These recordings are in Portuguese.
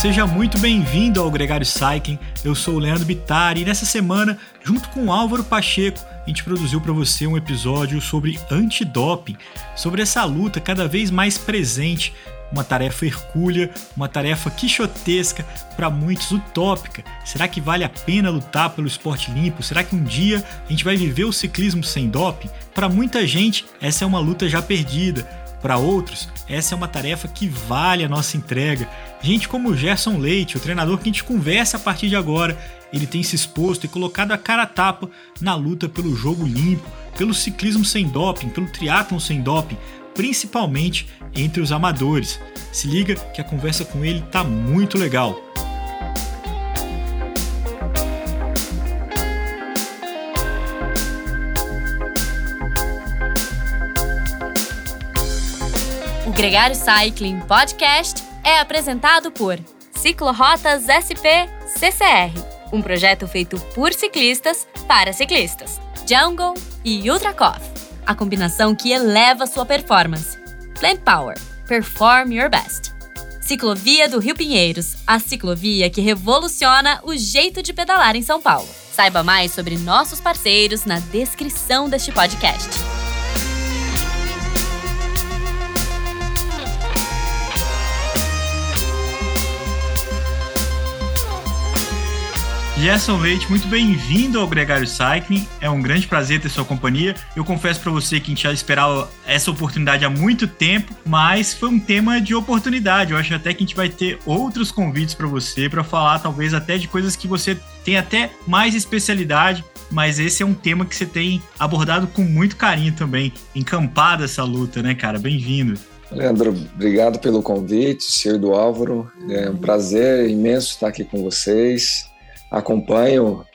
Seja muito bem-vindo ao Gregório Cycling, eu sou o Leandro Bittari e nessa semana, junto com o Álvaro Pacheco, a gente produziu para você um episódio sobre antidoping, sobre essa luta cada vez mais presente, uma tarefa hercúlea, uma tarefa quixotesca, para muitos utópica. Será que vale a pena lutar pelo esporte limpo? Será que um dia a gente vai viver o ciclismo sem doping? Para muita gente, essa é uma luta já perdida. Para outros, essa é uma tarefa que vale a nossa entrega. Gente como o Gerson Leite, o treinador que a gente conversa a partir de agora, ele tem se exposto e colocado a cara a tapa na luta pelo jogo limpo, pelo ciclismo sem doping, pelo triatlon sem doping, principalmente entre os amadores. Se liga que a conversa com ele tá muito legal. O Gregório Cycling Podcast é apresentado por Ciclorotas SP-CCR, um projeto feito por ciclistas para ciclistas, Jungle e UltraCoff, a combinação que eleva sua performance. Plant Power, perform your best. Ciclovia do Rio Pinheiros, a ciclovia que revoluciona o jeito de pedalar em São Paulo. Saiba mais sobre nossos parceiros na descrição deste podcast. Gerson Leite, muito bem-vindo ao Gregório Cycling, é um grande prazer ter sua companhia. Eu confesso para você que a gente já esperava essa oportunidade há muito tempo, mas foi um tema de oportunidade. Eu acho até que a gente vai ter outros convites para você, para falar talvez até de coisas que você tem até mais especialidade, mas esse é um tema que você tem abordado com muito carinho também, encampado essa luta, né, cara? Bem-vindo. Leandro, obrigado pelo convite, seu e do Álvaro, é um prazer imenso estar aqui com vocês. Acompanho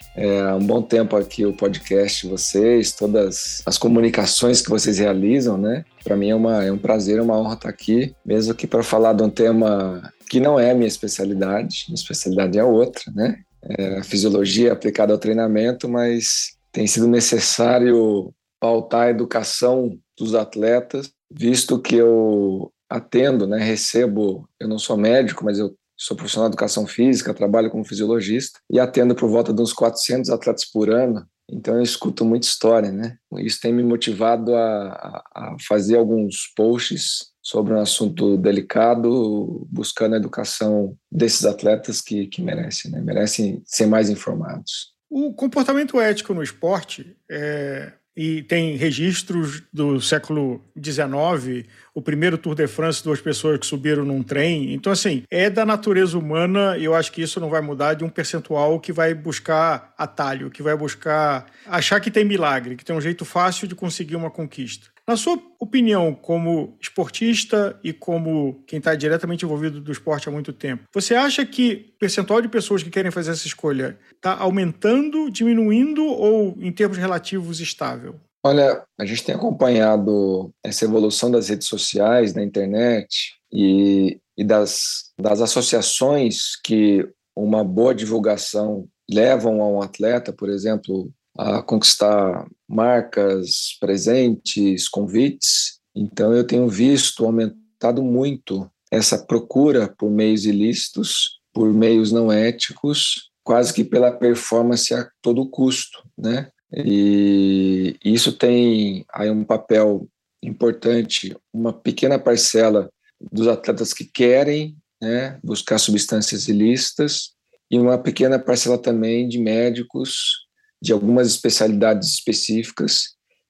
há um bom tempo aqui o podcast de vocês, todas as comunicações que vocês realizam, né? Para mim é um prazer, é uma honra estar aqui, mesmo que para falar de um tema que não é minha especialidade é outra, né? É a fisiologia aplicada ao treinamento, mas tem sido necessário pautar a educação dos atletas, visto que eu atendo, né? Recebo, eu não sou médico, mas eu sou profissional de educação física, trabalho como fisiologista e atendo por volta de uns 400 atletas por ano. Então eu escuto muita história, né? Isso tem me motivado a fazer alguns posts sobre um assunto delicado, buscando a educação desses atletas que merecem, né? Merecem ser mais informados. O comportamento ético no esporte e tem registros do século XIX, o primeiro Tour de France, 2 pessoas que subiram num trem. Então, assim, é da natureza humana, e eu acho que isso não vai mudar, de um percentual que vai buscar atalho, que vai buscar achar que tem milagre, que tem um jeito fácil de conseguir uma conquista. Na sua opinião, como esportista e como quem está diretamente envolvido do esporte há muito tempo, você acha que o percentual de pessoas que querem fazer essa escolha está aumentando, diminuindo ou, em termos relativos, estável? Olha, a gente tem acompanhado essa evolução das redes sociais, da internet e das associações que uma boa divulgação levam a um atleta, por exemplo, a conquistar marcas, presentes, convites. Então, eu tenho visto aumentado muito essa procura por meios ilícitos, por meios não éticos, quase que pela performance a todo custo, né? E isso tem aí um papel importante, uma pequena parcela dos atletas que querem, né, buscar substâncias ilícitas e uma pequena parcela também de médicos de algumas especialidades específicas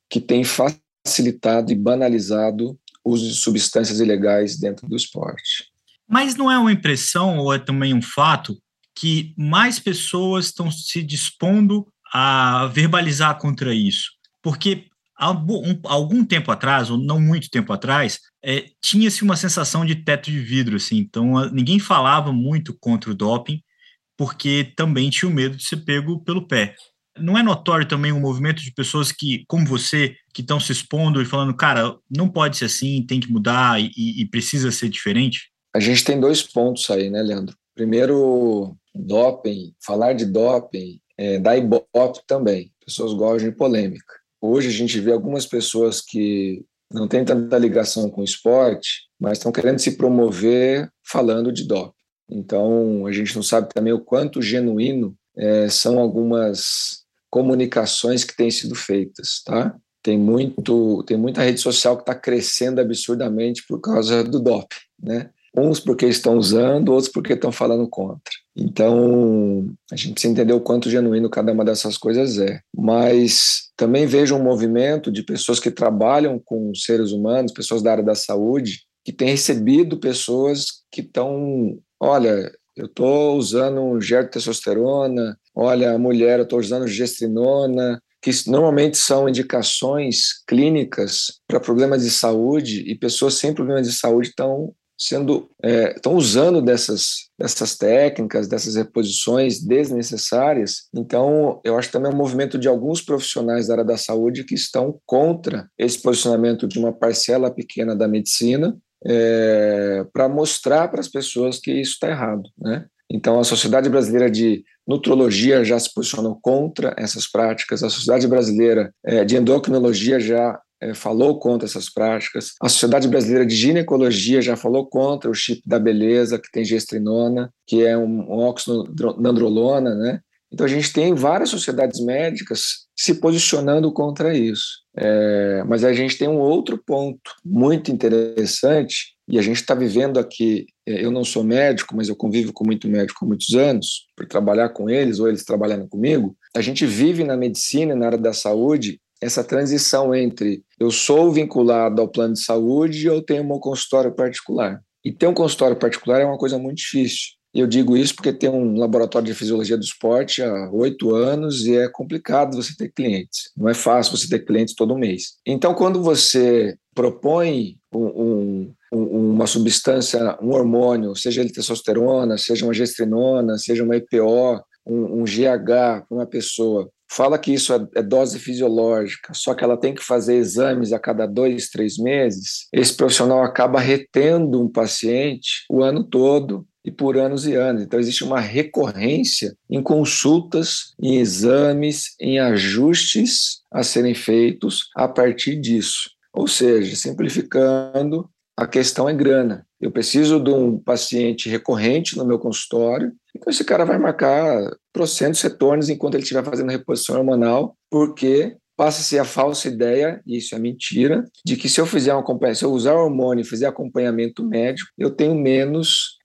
que têm facilitado e banalizado o uso de substâncias ilegais dentro do esporte. Mas não é uma impressão, ou é também um fato, que mais pessoas estão se dispondo a verbalizar contra isso? Porque algum tempo atrás, ou não muito tempo atrás, tinha-se uma sensação de teto de vidro, assim, então ninguém falava muito contra o doping, porque também tinha o medo de ser pego pelo pé. Não é notório também um movimento de pessoas que, como você, que estão se expondo e falando, cara, não pode ser assim, tem que mudar e precisa ser diferente? A gente tem 2 pontos aí, né, Leandro? Primeiro, doping, falar de doping, dá ibope também. Pessoas gostam de polêmica. Hoje a gente vê algumas pessoas que não têm tanta ligação com o esporte, mas estão querendo se promover falando de doping. Então, a gente não sabe também o quanto genuíno são algumas comunicações que têm sido feitas, tá? Tem muita rede social que está crescendo absurdamente por causa do doping, né? Uns porque estão usando, outros porque estão falando contra. Então, a gente precisa entender o quanto genuíno cada uma dessas coisas é. Mas também vejo um movimento de pessoas que trabalham com seres humanos, pessoas da área da saúde, que têm recebido pessoas que estão... Olha, eu estou usando um gel de testosterona, olha, a mulher, eu estou usando gestrinona, que normalmente são indicações clínicas para problemas de saúde, e pessoas sem problemas de saúde estão usando dessas técnicas, dessas reposições desnecessárias. Então, eu acho que também é um movimento de alguns profissionais da área da saúde que estão contra esse posicionamento de uma parcela pequena da medicina, para mostrar para as pessoas que isso está errado, né? Então, a Sociedade Brasileira de Nutrologia já se posicionou contra essas práticas, a Sociedade Brasileira de Endocrinologia já falou contra essas práticas, a Sociedade Brasileira de Ginecologia já falou contra o chip da beleza, que tem gestrinona, que é um óxido nandrolona, né? Então, a gente tem várias sociedades médicas se posicionando contra isso. Mas a gente tem um outro ponto muito interessante, e a gente está vivendo aqui, eu não sou médico, mas eu convivo com muito médico há muitos anos, por trabalhar com eles, ou eles trabalhando comigo. A gente vive na medicina, na área da saúde, essa transição entre eu sou vinculado ao plano de saúde ou tenho um consultório particular. E ter um consultório particular é uma coisa muito difícil. Eu digo isso porque tem um laboratório de fisiologia do esporte há 8 anos e é complicado você ter clientes. Não é fácil você ter clientes todo mês. Então, quando você propõe uma substância, um hormônio, seja ele testosterona, seja uma gestrinona, seja uma EPO, um GH para uma pessoa, fala que isso é dose fisiológica, só que ela tem que fazer exames a cada 2, 3 meses, esse profissional acaba retendo um paciente o ano todo e por anos e anos. Então, existe uma recorrência em consultas, em exames, em ajustes a serem feitos a partir disso. Ou seja, simplificando, a questão é grana. Eu preciso de um paciente recorrente no meu consultório, então esse cara vai marcar trocentos retornos enquanto ele estiver fazendo reposição hormonal, porque passa-se a falsa ideia, e isso é mentira, de que se eu usar hormônio e fizer acompanhamento médico, eu tenho menos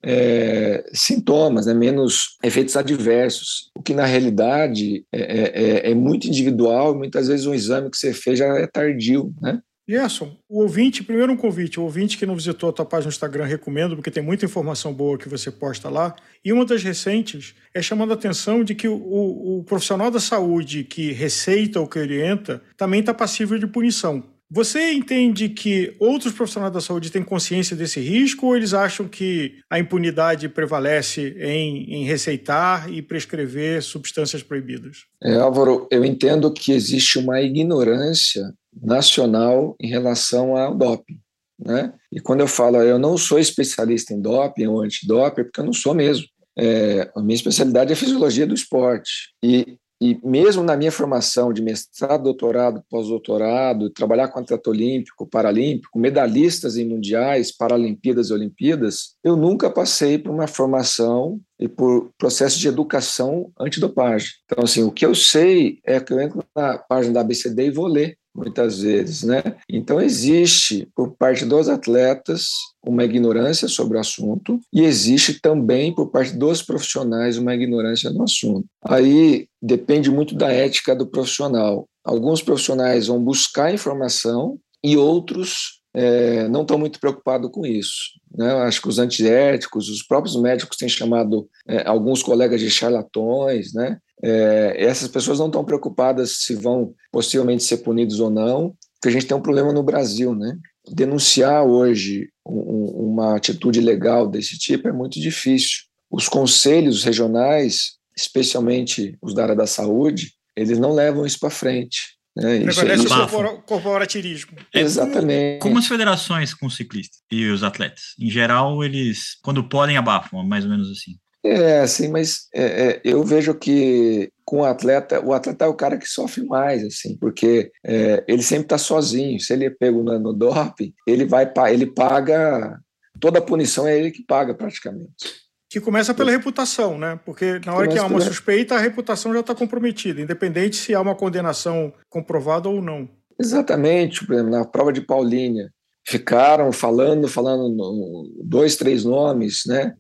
sintomas, né? Menos efeitos adversos, o que na realidade é muito individual, muitas vezes um exame que você fez já é tardio, né? Gerson, o ouvinte, primeiro um convite, o ouvinte que não visitou a tua página no Instagram, recomendo, porque tem muita informação boa que você posta lá, e uma das recentes é chamando a atenção de que o profissional da saúde que receita ou que orienta também está passível de punição. Você entende que outros profissionais da saúde têm consciência desse risco ou eles acham que a impunidade prevalece em receitar e prescrever substâncias proibidas? Álvaro, eu entendo que existe uma ignorância nacional em relação ao doping, né? E quando eu falo eu não sou especialista em doping ou antidoping, é porque eu não sou mesmo. A minha especialidade é fisiologia do esporte. E mesmo na minha formação de mestrado, doutorado, pós-doutorado, trabalhar com atleta olímpico, paralímpico, medalhistas em mundiais, paralimpíadas e olimpíadas, eu nunca passei por uma formação e por processo de educação antidopagem. Então, assim, o que eu sei é que eu entro na página da ABCD e vou ler muitas vezes, né? Então, existe, por parte dos atletas, uma ignorância sobre o assunto e existe também, por parte dos profissionais, uma ignorância no assunto. Aí, depende muito da ética do profissional. Alguns profissionais vão buscar informação e outros não estão muito preocupados com isso, né? Eu acho que os antiéticos, os próprios médicos têm chamado alguns colegas de charlatões, né? Essas pessoas não estão preocupadas se vão possivelmente ser punidos ou não, porque a gente tem um problema no Brasil, né? Denunciar hoje uma atitude legal desse tipo é muito difícil. Os conselhos regionais, especialmente os da área da saúde, eles não levam isso para frente, né? Prevalece o corporativismo. Exatamente. Como as federações com os ciclistas e os atletas? Em geral, eles, quando podem, abafam, mais ou menos assim. Sim, mas eu vejo que com o atleta é o cara que sofre mais, assim, porque ele sempre está sozinho. Se ele é pego no doping, ele paga, toda a punição é ele que paga praticamente. que começa pela reputação, né? Porque na hora que há uma suspeita, a reputação já está comprometida, independente se há uma condenação comprovada ou não. Exatamente. Por exemplo, na prova de Paulínia, ficaram falando 2, 3 nomes, né?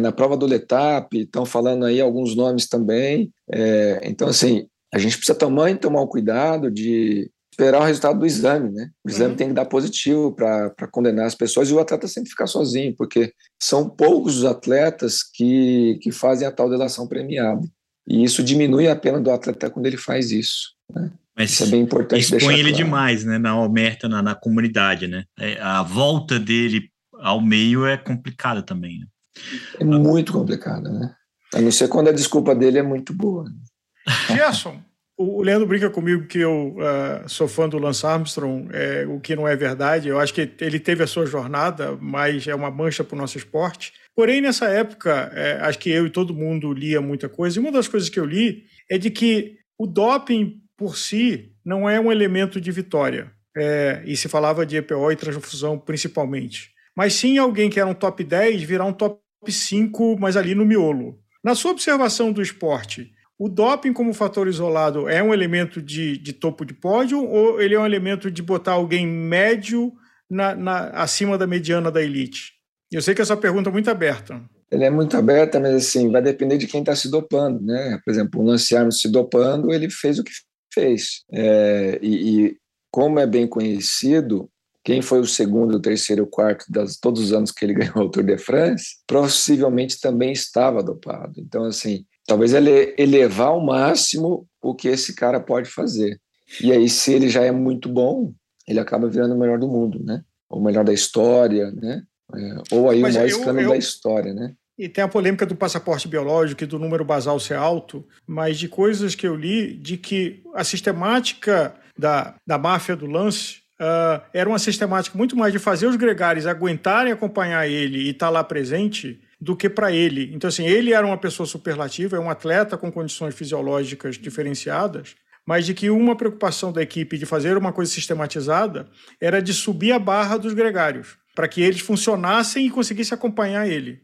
Na prova do Letap, estão falando aí alguns nomes também. Então, assim, a gente precisa tomar o cuidado de esperar o resultado do exame, né? O exame tem que dar positivo para condenar as pessoas, e o atleta sempre ficar sozinho, porque são poucos os atletas que fazem a tal delação premiada. E isso diminui a pena do atleta quando ele faz isso, né? Mas isso é bem importante expõe deixar ele claro. Demais, né? Na omerta, na comunidade, né? A volta dele ao meio é complicada também, né? É muito complicada, né? A não ser quando a desculpa dele é muito boa, né? Gerson, o Leandro brinca comigo que eu sou fã do Lance Armstrong, o que não é verdade. Eu acho que ele teve a sua jornada, mas é uma mancha para o nosso esporte. Porém, nessa época, acho que eu e todo mundo lia muita coisa. E uma das coisas que eu li é de que o doping por si não é um elemento de vitória. E se falava de EPO e transfusão principalmente. Mas sim alguém que era um top 10 virar um top 5, mas ali no miolo. Na sua observação do esporte, o doping como fator isolado é um elemento de topo de pódio, ou ele é um elemento de botar alguém médio acima da mediana da elite? Eu sei que essa pergunta é muito aberta. Ela é muito aberta, mas assim, vai depender de quem está se dopando, né? Por exemplo, o Lance Armstrong se dopando, ele fez o que fez. E como é bem conhecido, quem foi o segundo, o terceiro, o quarto de todos os anos que ele ganhou o Tour de France, possivelmente também estava dopado. Então, assim, talvez ele elevar ao máximo o que esse cara pode fazer. E aí, se ele já é muito bom, ele acaba virando o melhor do mundo, né? Ou o melhor da história, né? Ou aí mas o maior escândalo da história, né? E tem a polêmica do passaporte biológico e do número basal ser alto, mas de coisas que eu li, de que a sistemática da máfia do Lance era uma sistemática muito mais de fazer os gregários aguentarem acompanhar ele e estar lá presente do que para ele. Então, assim, ele era uma pessoa superlativa, é um atleta com condições fisiológicas diferenciadas, mas de que uma preocupação da equipe de fazer uma coisa sistematizada era de subir a barra dos gregários, para que eles funcionassem e conseguissem acompanhar ele.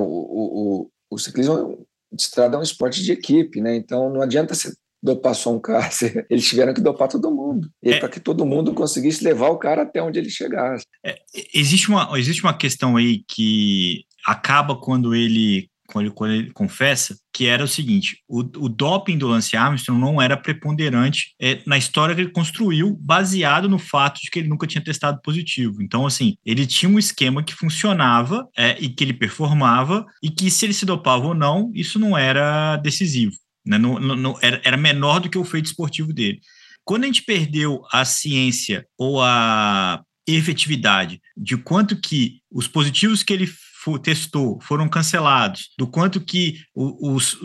O ciclismo de estrada é um esporte de equipe, né? Então não adianta você dopar só um cara, eles tiveram que dopar todo mundo, para que todo mundo conseguisse levar o cara até onde ele chegasse. Existe uma questão aí que acaba quando ele confessa, que era o seguinte: o doping do Lance Armstrong não era preponderante na história que ele construiu, baseado no fato de que ele nunca tinha testado positivo. Então, assim, ele tinha um esquema que funcionava e que ele performava, e que se ele se dopava ou não, isso não era decisivo, né? Era menor do que o feito esportivo dele. Quando a gente perdeu a ciência ou a efetividade de quanto que os positivos que ele testou foram cancelados, do quanto que os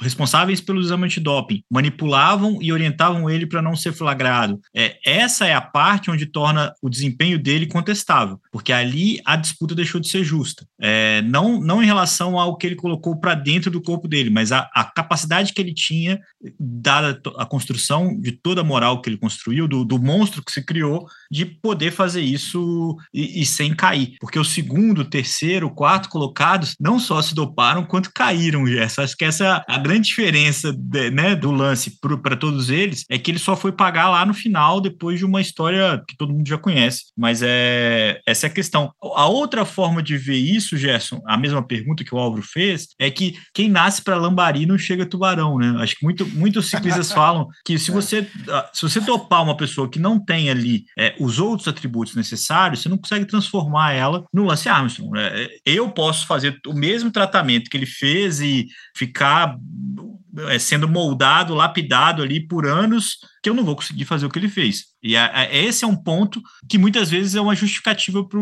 responsáveis pelo exame antidoping manipulavam e orientavam ele para não ser flagrado, essa é a parte onde torna o desempenho dele contestável, porque ali a disputa deixou de ser justa, não em relação ao que ele colocou para dentro do corpo dele, mas a capacidade que ele tinha, dada a construção de toda a moral que ele construiu, do monstro que se criou, de poder fazer isso e sem cair, porque o segundo, terceiro, quarto colocados não só se doparam, quanto caíram, Gerson. Acho que essa é a grande diferença do Lance para todos eles, é que ele só foi pagar lá no final, depois de uma história que todo mundo já conhece. Mas essa é a questão. A outra forma de ver isso, Gerson, a mesma pergunta que o Álvaro fez, é que quem nasce para lambari não chega a tubarão, né? Acho que muitos ciclistas falam que se você dopar uma pessoa que não tem ali os outros atributos necessários, você não consegue transformar ela no Lance Armstrong. Eu posso fazer o mesmo tratamento que ele fez e ficar sendo moldado, lapidado ali por anos, que eu não vou conseguir fazer o que ele fez. E esse é um ponto que muitas vezes é uma justificativa para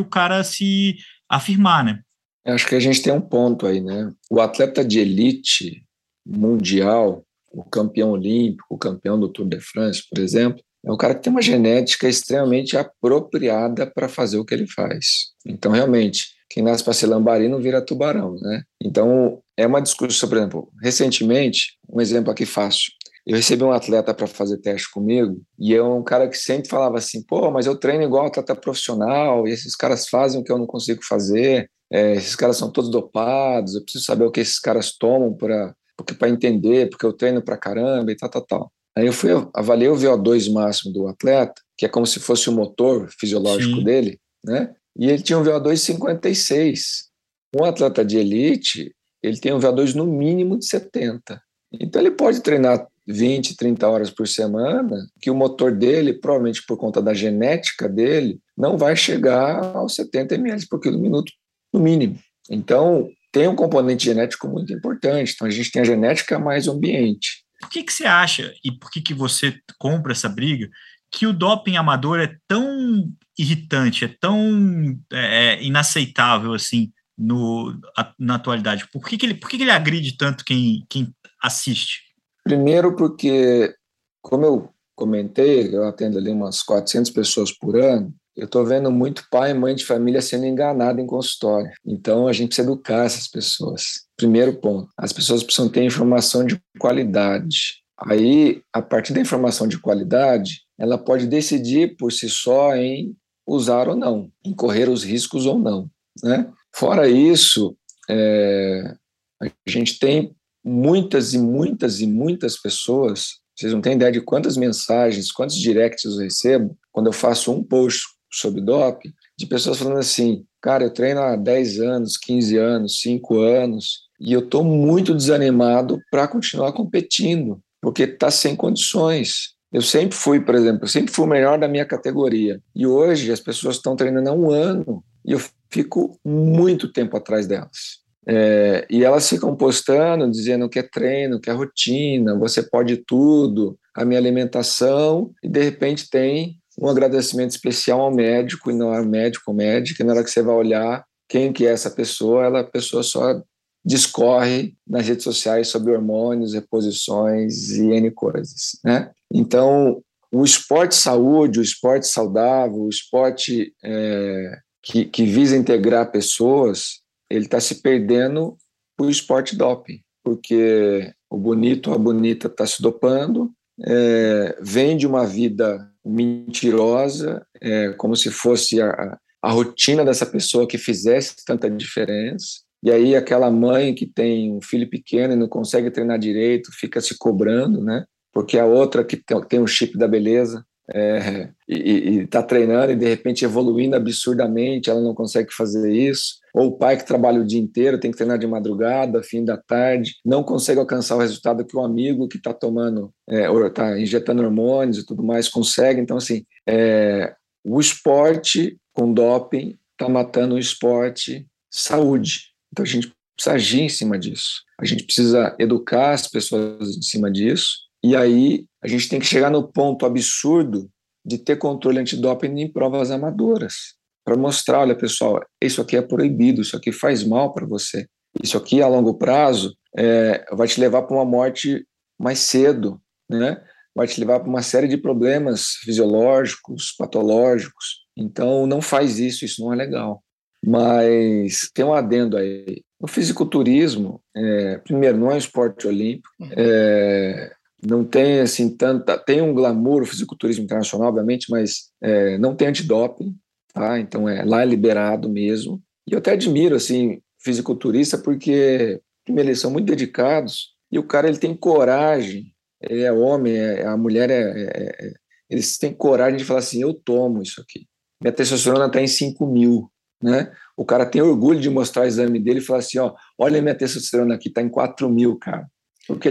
o cara se afirmar, né? Acho que a gente tem um ponto aí, né? O atleta de elite mundial, o campeão olímpico, o campeão do Tour de France, por exemplo, é um cara que tem uma genética extremamente apropriada para fazer o que ele faz. Então, realmente, quem nasce para ser lambari não vira tubarão, né? Então, é uma discussão, por exemplo, recentemente, um exemplo aqui fácil. Eu recebi um atleta para fazer teste comigo, e é um cara que sempre falava assim: pô, mas eu treino igual atleta profissional, e esses caras fazem o que eu não consigo fazer, esses caras são todos dopados, eu preciso saber o que esses caras tomam para entender, porque eu treino pra caramba e tal. Aí eu avaliei o VO2 máximo do atleta, que é como se fosse o motor fisiológico Sim. dele, né? E ele tinha um VO2 de 56. Um atleta de elite, ele tem um VO2 no mínimo de 70. Então ele pode treinar 20, 30 horas por semana, que o motor dele, provavelmente por conta da genética dele, não vai chegar aos 70 ml por quilo minuto, no mínimo. Então, tem um componente genético muito importante. Então, a gente tem a genética mais o ambiente. Por que você acha, e por que você compra essa briga, que o doping amador é tão irritante, é tão inaceitável assim na atualidade? Por que ele agride tanto quem assiste? Primeiro porque, como eu comentei, eu atendo ali umas 400 pessoas por ano, eu estou vendo muito pai e mãe de família sendo enganado em consultório. Então, a gente precisa educar essas pessoas. Primeiro ponto, as pessoas precisam ter informação de qualidade. Aí, a partir da informação de qualidade, ela pode decidir por si só em usar ou não, em correr os riscos ou não, né? Fora isso, a gente tem muitas pessoas, vocês não têm ideia de quantas mensagens, quantos directs eu recebo quando eu faço um post sobre doping, de pessoas falando assim, cara, eu treino há 10 anos, 15 anos, 5 anos, e eu estou muito desanimado para continuar competindo, porque está sem condições. Eu sempre fui, por exemplo, eu sempre fui o melhor da minha categoria, e hoje as pessoas estão treinando há um ano, e eu fico muito tempo atrás delas. E elas ficam postando, dizendo que é treino, que é rotina, você pode tudo, a minha alimentação, e de repente tem um agradecimento especial ao médico, e não ao médico ou médica, e na hora que você vai olhar quem que é essa pessoa, a pessoa só discorre nas redes sociais sobre hormônios, reposições e N coisas, né? Então, o esporte saúde, o esporte saudável, o esporte que visa integrar pessoas, ele está se perdendo para o esporte doping, porque o bonito, a bonita está se dopando, vende uma vida mentirosa, como se fosse a rotina dessa pessoa que fizesse tanta diferença, e aí aquela mãe que tem um filho pequeno e não consegue treinar direito, fica se cobrando, né? Porque a outra que tem o chip da beleza, e está treinando e de repente evoluindo absurdamente, ela não consegue fazer isso, ou o pai que trabalha o dia inteiro, tem que treinar de madrugada, fim da tarde, não consegue alcançar o resultado que o amigo que está tomando, ou está injetando hormônios e tudo mais consegue. Então, assim, o esporte com doping está matando o esporte saúde, então a gente precisa agir em cima disso, a gente precisa educar as pessoas em cima disso, e aí a gente tem que chegar no ponto absurdo de ter controle antidoping em provas amadoras, para mostrar, olha pessoal, isso aqui é proibido, isso aqui faz mal para você, isso aqui a longo prazo vai te levar para uma morte mais cedo, né? Vai te levar para uma série de problemas fisiológicos, patológicos, então não faz isso, isso não é legal. Mas tem um adendo aí, o fisiculturismo, primeiro, não é um esporte olímpico, não tem assim tanta, tem um glamour o fisiculturismo internacional, obviamente, mas não tem antidoping, tá? Então lá é liberado mesmo. E eu até admiro assim fisiculturista, porque primeiro eles são muito dedicados e o cara ele tem coragem, ele é homem, a mulher eles têm coragem de falar assim, eu tomo isso aqui. Minha testosterona está em 5.000, né? O cara tem orgulho de mostrar o exame dele e falar assim, ó, olha minha testosterona aqui, está em 4.000, cara. Porque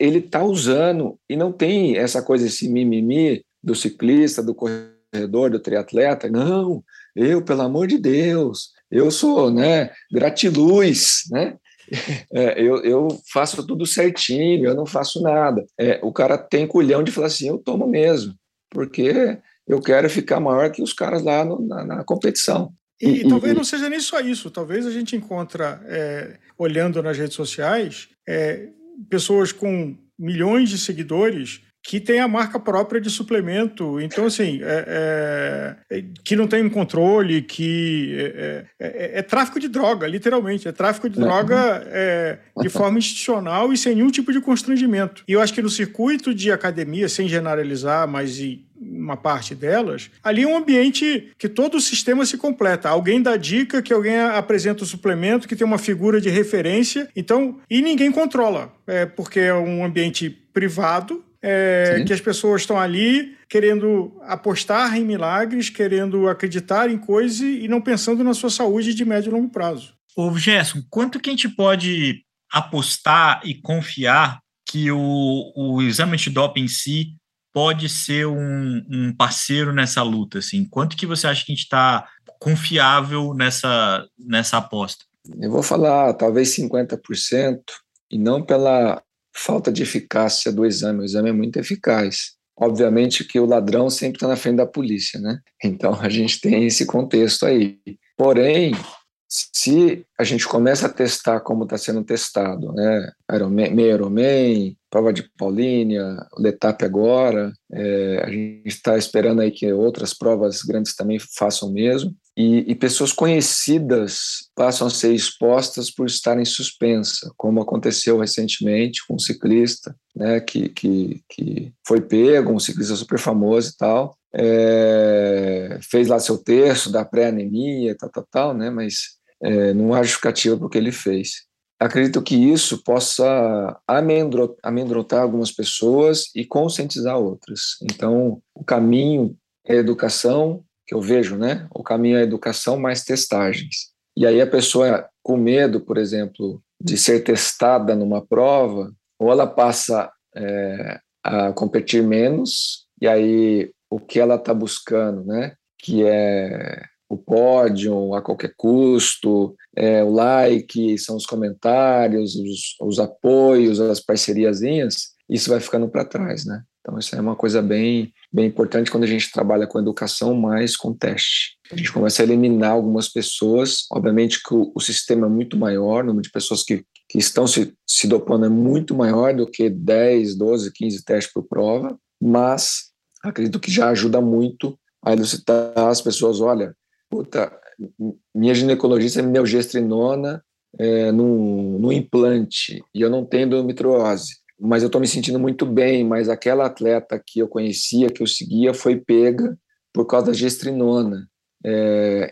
ele está usando, e não tem essa coisa, esse mimimi do ciclista, do corredor, do triatleta, não, eu, pelo amor de Deus, eu sou, né, gratiluz, né, eu faço tudo certinho, eu não faço nada, o cara tem culhão de falar assim, eu tomo mesmo, porque eu quero ficar maior que os caras lá na competição. E talvez não seja nem só isso, talvez a gente encontra, olhando nas redes sociais, pessoas com milhões de seguidores que têm a marca própria de suplemento, então assim, que não tem controle, que é tráfico de droga, literalmente, é tráfico de droga de forma institucional e sem nenhum tipo de constrangimento. E eu acho que no circuito de academia, sem generalizar, mas uma parte delas, ali é um ambiente que todo o sistema se completa. Alguém dá dica, que alguém apresenta o suplemento, que tem uma figura de referência. Então, e ninguém controla, porque é um ambiente privado, que as pessoas estão ali querendo apostar em milagres, querendo acreditar em coisas e não pensando na sua saúde de médio e longo prazo. Ô Gerson, quanto que a gente pode apostar e confiar que o exame antidoping em si pode ser um parceiro nessa luta? Assim? Quanto que você acha que a gente está confiável nessa aposta? Eu vou falar talvez 50%, e não pela falta de eficácia do exame. O exame é muito eficaz. Obviamente que o ladrão sempre está na frente da polícia, né? Então a gente tem esse contexto aí. Porém, se a gente começa a testar como está sendo testado, né? Meio Ironman, prova de Paulínia, Letap agora, a gente está esperando aí que outras provas grandes também façam o mesmo, e pessoas conhecidas passam a ser expostas por estarem suspensa, como aconteceu recentemente com um ciclista, né, que foi pego, um ciclista super famoso e tal, fez lá seu terço da pré-anemia, tal, né, mas não há justificativa para o que ele fez. Acredito que isso possa amedrontar algumas pessoas e conscientizar outras. Então, o caminho é educação, que eu vejo, né? O caminho é educação mais testagens. E aí a pessoa, com medo, por exemplo, de ser testada numa prova, ou ela passa a competir menos, e aí o que ela está buscando, né? Que é o pódio a qualquer custo, o like, são os comentários, os apoios, as parceriazinhas, isso vai ficando para trás, né? Então isso é uma coisa bem, bem importante quando a gente trabalha com educação, mais com teste. A gente começa a eliminar algumas pessoas, obviamente que o sistema é muito maior, o número de pessoas que estão se dopando é muito maior do que 10, 12, 15 testes por prova, mas acredito que já ajuda muito a elucidar as pessoas. Olha, puta, minha ginecologista me deu gestrinona no implante e eu não tenho endometriose, mas eu estou me sentindo muito bem, mas aquela atleta que eu conhecia, que eu seguia, foi pega por causa da gestrinona.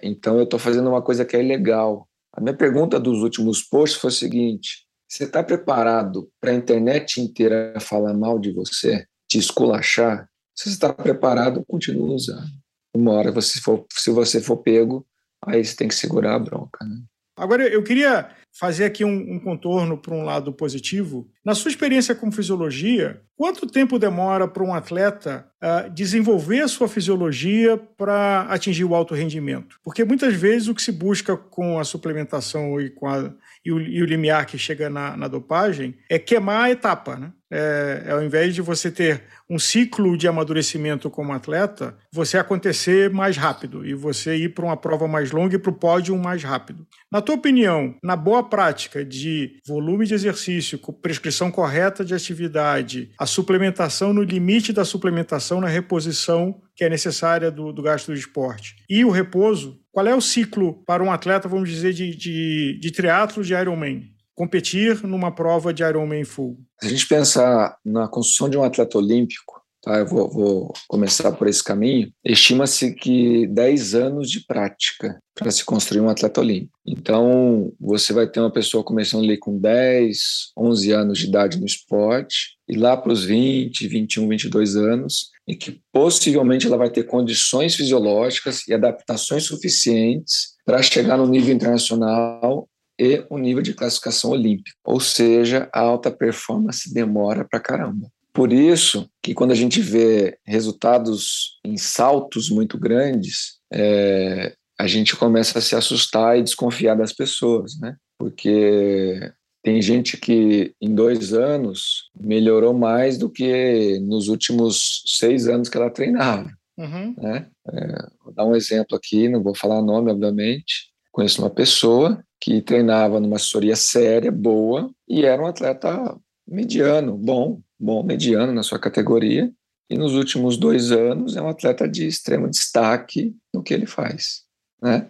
Então eu estou fazendo uma coisa que é ilegal. A minha pergunta dos últimos posts foi o seguinte: você está preparado para a internet inteira falar mal de você, te esculachar? Se você está preparado, continua usando. Uma hora, se você for pego, aí você tem que segurar a bronca, né? Agora, eu queria fazer aqui um contorno para um lado positivo. Na sua experiência como fisiologia, quanto tempo demora para um atleta desenvolver a sua fisiologia para atingir o alto rendimento? Porque muitas vezes o que se busca com a suplementação e o limiar que chega na dopagem é queimar a etapa, né? Ao invés de você ter um ciclo de amadurecimento como atleta, você acontecer mais rápido e você ir para uma prova mais longa e para o pódio mais rápido. Na tua opinião, na boa prática de volume de exercício, prescrição correta de atividade, a suplementação no limite da suplementação na reposição que é necessária do gasto do esporte e o repouso, qual é o ciclo para um atleta, vamos dizer, de triatlo de Ironman? Competir numa prova de Ironman full? Se a gente pensar na construção de um atleta olímpico, tá? Eu vou começar por esse caminho, estima-se que 10 anos de prática para se construir um atleta olímpico. Então, você vai ter uma pessoa começando ali com 10, 11 anos de idade no esporte, e lá para os 20, 21, 22 anos, e que possivelmente ela vai ter condições fisiológicas e adaptações suficientes para chegar no nível internacional e o nível de classificação olímpica. Ou seja, a alta performance demora pra caramba. Por isso que quando a gente vê resultados em saltos muito grandes, a gente começa a se assustar e desconfiar das pessoas, né? Porque tem gente que em 2 anos melhorou mais do que nos últimos 6 anos que ela treinava. Uhum. Né? Vou dar um exemplo aqui, não vou falar nome, obviamente. Conheço uma pessoa que treinava numa assessoria séria, boa, e era um atleta mediano, bom mediano na sua categoria, e nos últimos 2 anos é um atleta de extremo destaque no que ele faz, né?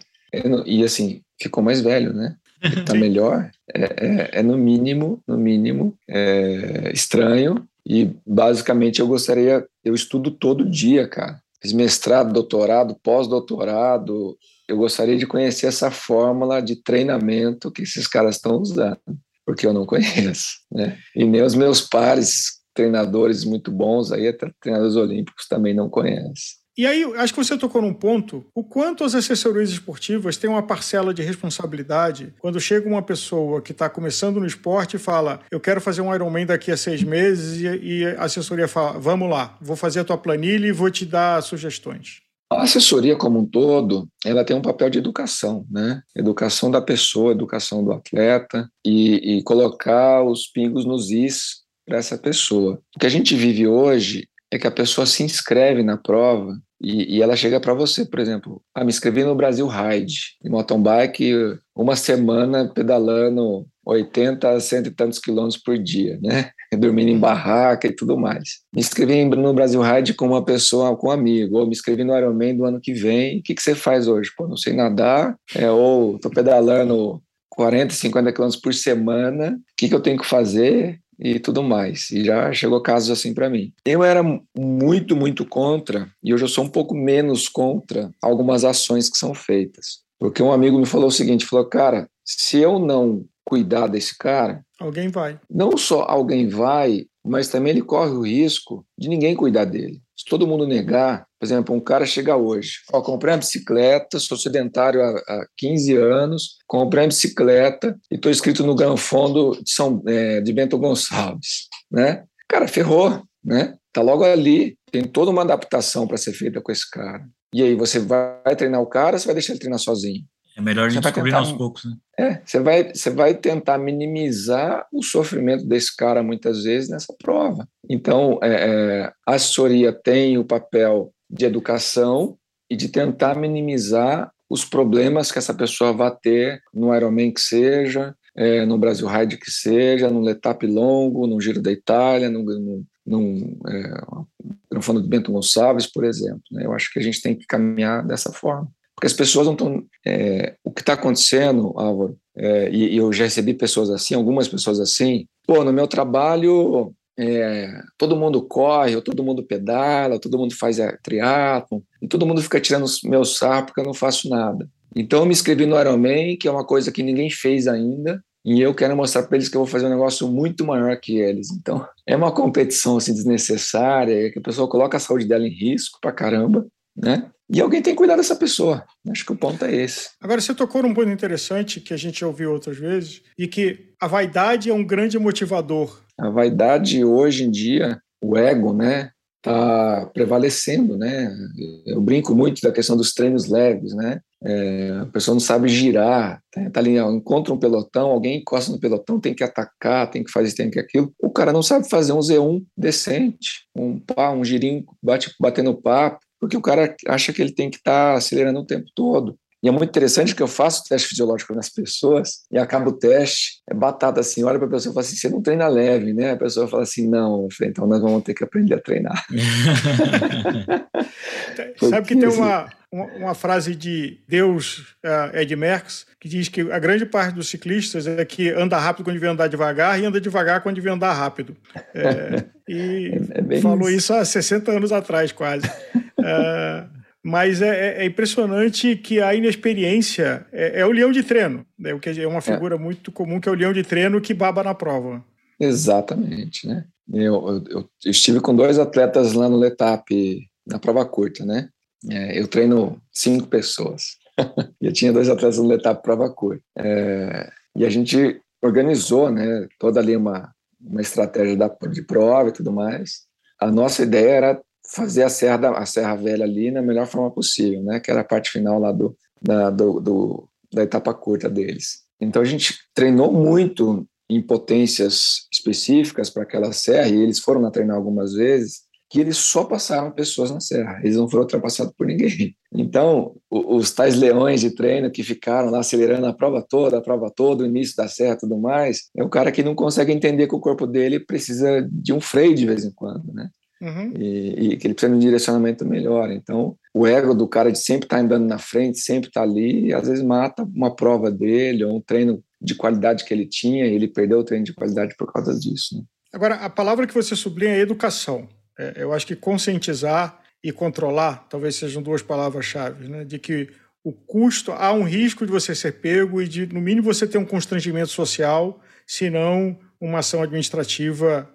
E assim, ficou mais velho, né? Ele tá melhor, no mínimo, estranho, e basicamente eu estudo todo dia, cara. Fiz mestrado, doutorado, pós-doutorado. Eu gostaria de conhecer essa fórmula de treinamento que esses caras estão usando, porque eu não conheço, né? E nem os meus pares, treinadores muito bons, aí, até treinadores olímpicos, também não conhecem. E aí, acho que você tocou num ponto, o quanto as assessorias esportivas têm uma parcela de responsabilidade quando chega uma pessoa que está começando no esporte e fala, eu quero fazer um Ironman daqui a 6 meses, e a assessoria fala, vamos lá, vou fazer a tua planilha e vou te dar sugestões. A assessoria como um todo, ela tem um papel de educação, né? Educação da pessoa, educação do atleta, e colocar os pingos nos is para essa pessoa. O que a gente vive hoje é que a pessoa se inscreve na prova e ela chega para você, por exemplo, me inscrevi no Brasil Ride, de mountain bike, uma semana pedalando 80, 100 e tantos quilômetros por dia, né? Dormindo em barraca e tudo mais. Me inscrevi no Brasil Ride com uma pessoa, com um amigo, ou me inscrevi no Ironman do ano que vem. O que você faz hoje? Pô, não sei nadar, ou tô pedalando 40, 50 quilômetros por semana, o que eu tenho que fazer? E tudo mais, e já chegou casos assim para mim. Eu era muito, muito contra, e hoje eu sou um pouco menos contra algumas ações que são feitas, porque um amigo me falou o seguinte, falou, cara, se eu não cuidar desse cara... Alguém vai. Não só alguém vai, mas também ele corre o risco de ninguém cuidar dele. Se todo mundo negar, por exemplo, um cara chega hoje, comprei uma bicicleta, sou sedentário há 15 anos, comprei uma bicicleta e estou inscrito no Gran Fondo de Bento Gonçalves, né? Cara, ferrou, né? Tá logo ali, tem toda uma adaptação para ser feita com esse cara. E aí, você vai treinar o cara ou você vai deixar ele treinar sozinho? É melhor a gente descobrir aos poucos, né? Você vai tentar minimizar o sofrimento desse cara muitas vezes nessa prova. Então, a assessoria tem o papel de educação e de tentar minimizar os problemas que essa pessoa vai ter no Ironman que seja, no Brasil Ride que seja, no Letap Longo, no Giro da Itália, no Fundo de Bento Gonçalves, por exemplo. Né? Eu acho que a gente tem que caminhar dessa forma. Porque as pessoas não estão... o que está acontecendo, Álvaro, e eu já recebi pessoas assim, algumas pessoas assim, no meu trabalho todo mundo corre, ou todo mundo pedala, todo mundo faz triatlon, e todo mundo fica tirando meu sarro porque eu não faço nada. Então eu me inscrevi no Ironman, que é uma coisa que ninguém fez ainda, e eu quero mostrar para eles que eu vou fazer um negócio muito maior que eles. Então é uma competição assim, desnecessária, que a pessoa coloca a saúde dela em risco pra caramba, né? E alguém tem que cuidar dessa pessoa. Acho que o ponto é esse. Agora, você tocou num ponto interessante que a gente já ouviu outras vezes, e que a vaidade é um grande motivador. A vaidade, hoje em dia, o ego, né, tá prevalecendo, né? Eu brinco muito da questão dos treinos leves, né? A pessoa não sabe girar, tá ali, encontra um pelotão, alguém encosta no pelotão, tem que atacar, tem que fazer, tem que aquilo. O cara não sabe fazer um Z1 decente, um girinho batendo papo, porque o cara acha que ele tem que estar acelerando o tempo todo. E é muito interessante que eu faço teste fisiológico nas pessoas e acaba o teste, batata assim, olha para a pessoa e fala assim, você não treina leve, né? A pessoa fala assim, não, então nós vamos ter que aprender a treinar. Sabe que tem uma frase de Deus, Eddy Merckx, que diz que a grande parte dos ciclistas é que anda rápido quando devia andar devagar e anda devagar quando devia andar rápido. Falou isso há 60 anos atrás, quase. Mas é impressionante que a inexperiência é o leão de treino, né? O que é uma figura muito comum, que é o leão de treino que baba na prova. Exatamente, né? Eu estive com 2 atletas lá no Letap, na prova curta, né? Eu treino 5 pessoas. Eu tinha 2 atletas no Letap, prova curta. E a gente organizou, né? Toda ali uma estratégia de prova e tudo mais. A nossa ideia era fazer a Serra Velha ali na melhor forma possível, né? Que era a parte final lá da etapa curta deles. Então a gente treinou muito em potências específicas para aquela serra, e eles foram lá treinar algumas vezes, que eles só passaram pessoas na serra, eles não foram ultrapassados por ninguém. Então, os tais leões de treino que ficaram lá acelerando a prova toda, o início da serra e tudo mais, é o cara que não consegue entender que o corpo dele precisa de um freio de vez em quando, né? Uhum. E que ele precisa de um direcionamento melhor. Então, o ego do cara de sempre estar andando na frente, sempre estar ali, e às vezes mata uma prova dele ou um treino de qualidade que ele tinha, e ele perdeu o treino de qualidade por causa disso, né? Agora, a palavra que você sublinha é educação. Eu acho que conscientizar e controlar, talvez sejam duas palavras-chave, né? De que o custo, há um risco de você ser pego e de, no mínimo, você ter um constrangimento social, se não uma ação administrativa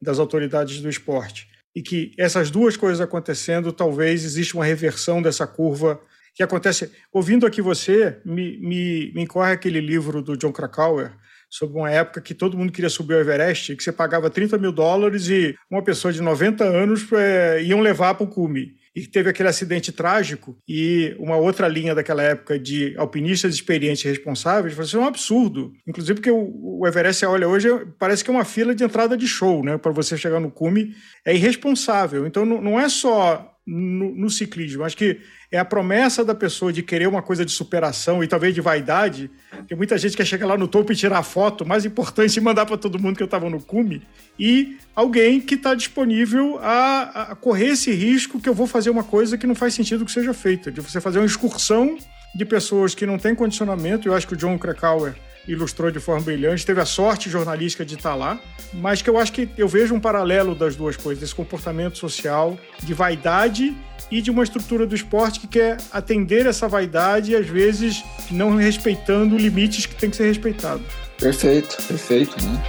das autoridades do esporte. E que essas duas coisas acontecendo, talvez exista uma reversão dessa curva que acontece. Ouvindo aqui você, me incorre aquele livro do John Krakauer, sobre uma época que todo mundo queria subir ao Everest, que você pagava $30 mil e uma pessoa de 90 anos iam levar para o cume. E teve aquele acidente trágico e uma outra linha daquela época de alpinistas experientes e responsáveis, falou assim, é um absurdo. Inclusive porque o Everest, você olha hoje, parece que é uma fila de entrada de show, né? Para você chegar no cume, é irresponsável. Então não é só no ciclismo, acho que é a promessa da pessoa de querer uma coisa de superação e talvez de vaidade, porque muita gente quer chegar lá no topo e tirar a foto, mais importante é mandar para todo mundo que eu estava no cume, e alguém que está disponível a correr esse risco que eu vou fazer uma coisa que não faz sentido que seja feita, de você fazer uma excursão de pessoas que não têm condicionamento. Eu acho que o John Krakauer ilustrou de forma brilhante, teve a sorte jornalística de estar lá, mas que eu acho que eu vejo um paralelo das duas coisas, desse comportamento social, de vaidade e de uma estrutura do esporte que quer atender essa vaidade e, às vezes, não respeitando limites que tem que ser respeitado. Perfeito, perfeito, né?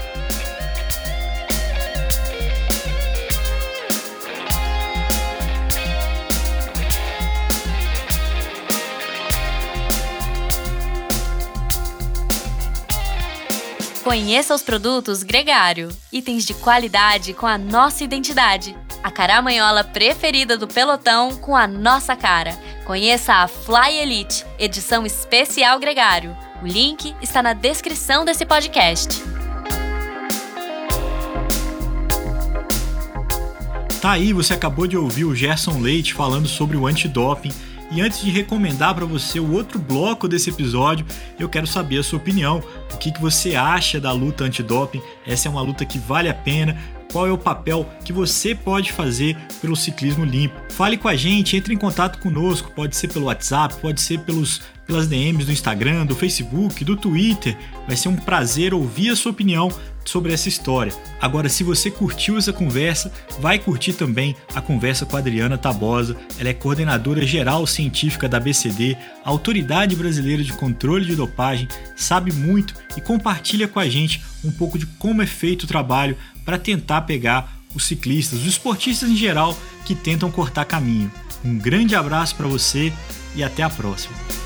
Conheça os produtos Gregário, itens de qualidade com a nossa identidade. A caramanhola preferida do pelotão com a nossa cara. Conheça a Fly Elite, edição especial Gregário. O link está na descrição desse podcast. Tá aí, você acabou de ouvir o Gerson Leite falando sobre o antidoping. E antes de recomendar para você o outro bloco desse episódio, eu quero saber a sua opinião. O que você acha da luta antidoping? Essa é uma luta que vale a pena? Qual é o papel que você pode fazer pelo ciclismo limpo? Fale com a gente, entre em contato conosco, pode ser pelo WhatsApp, pode ser pelas DMs do Instagram, do Facebook, do Twitter. Vai ser um prazer ouvir a sua opinião sobre essa história. Agora, se você curtiu essa conversa, vai curtir também a conversa com a Adriana Tabosa. Ela é coordenadora geral científica da ABCD, Autoridade Brasileira de Controle de Dopagem, sabe muito e compartilha com a gente um pouco de como é feito o trabalho para tentar pegar os ciclistas, os esportistas em geral que tentam cortar caminho. Um grande abraço para você e até a próxima.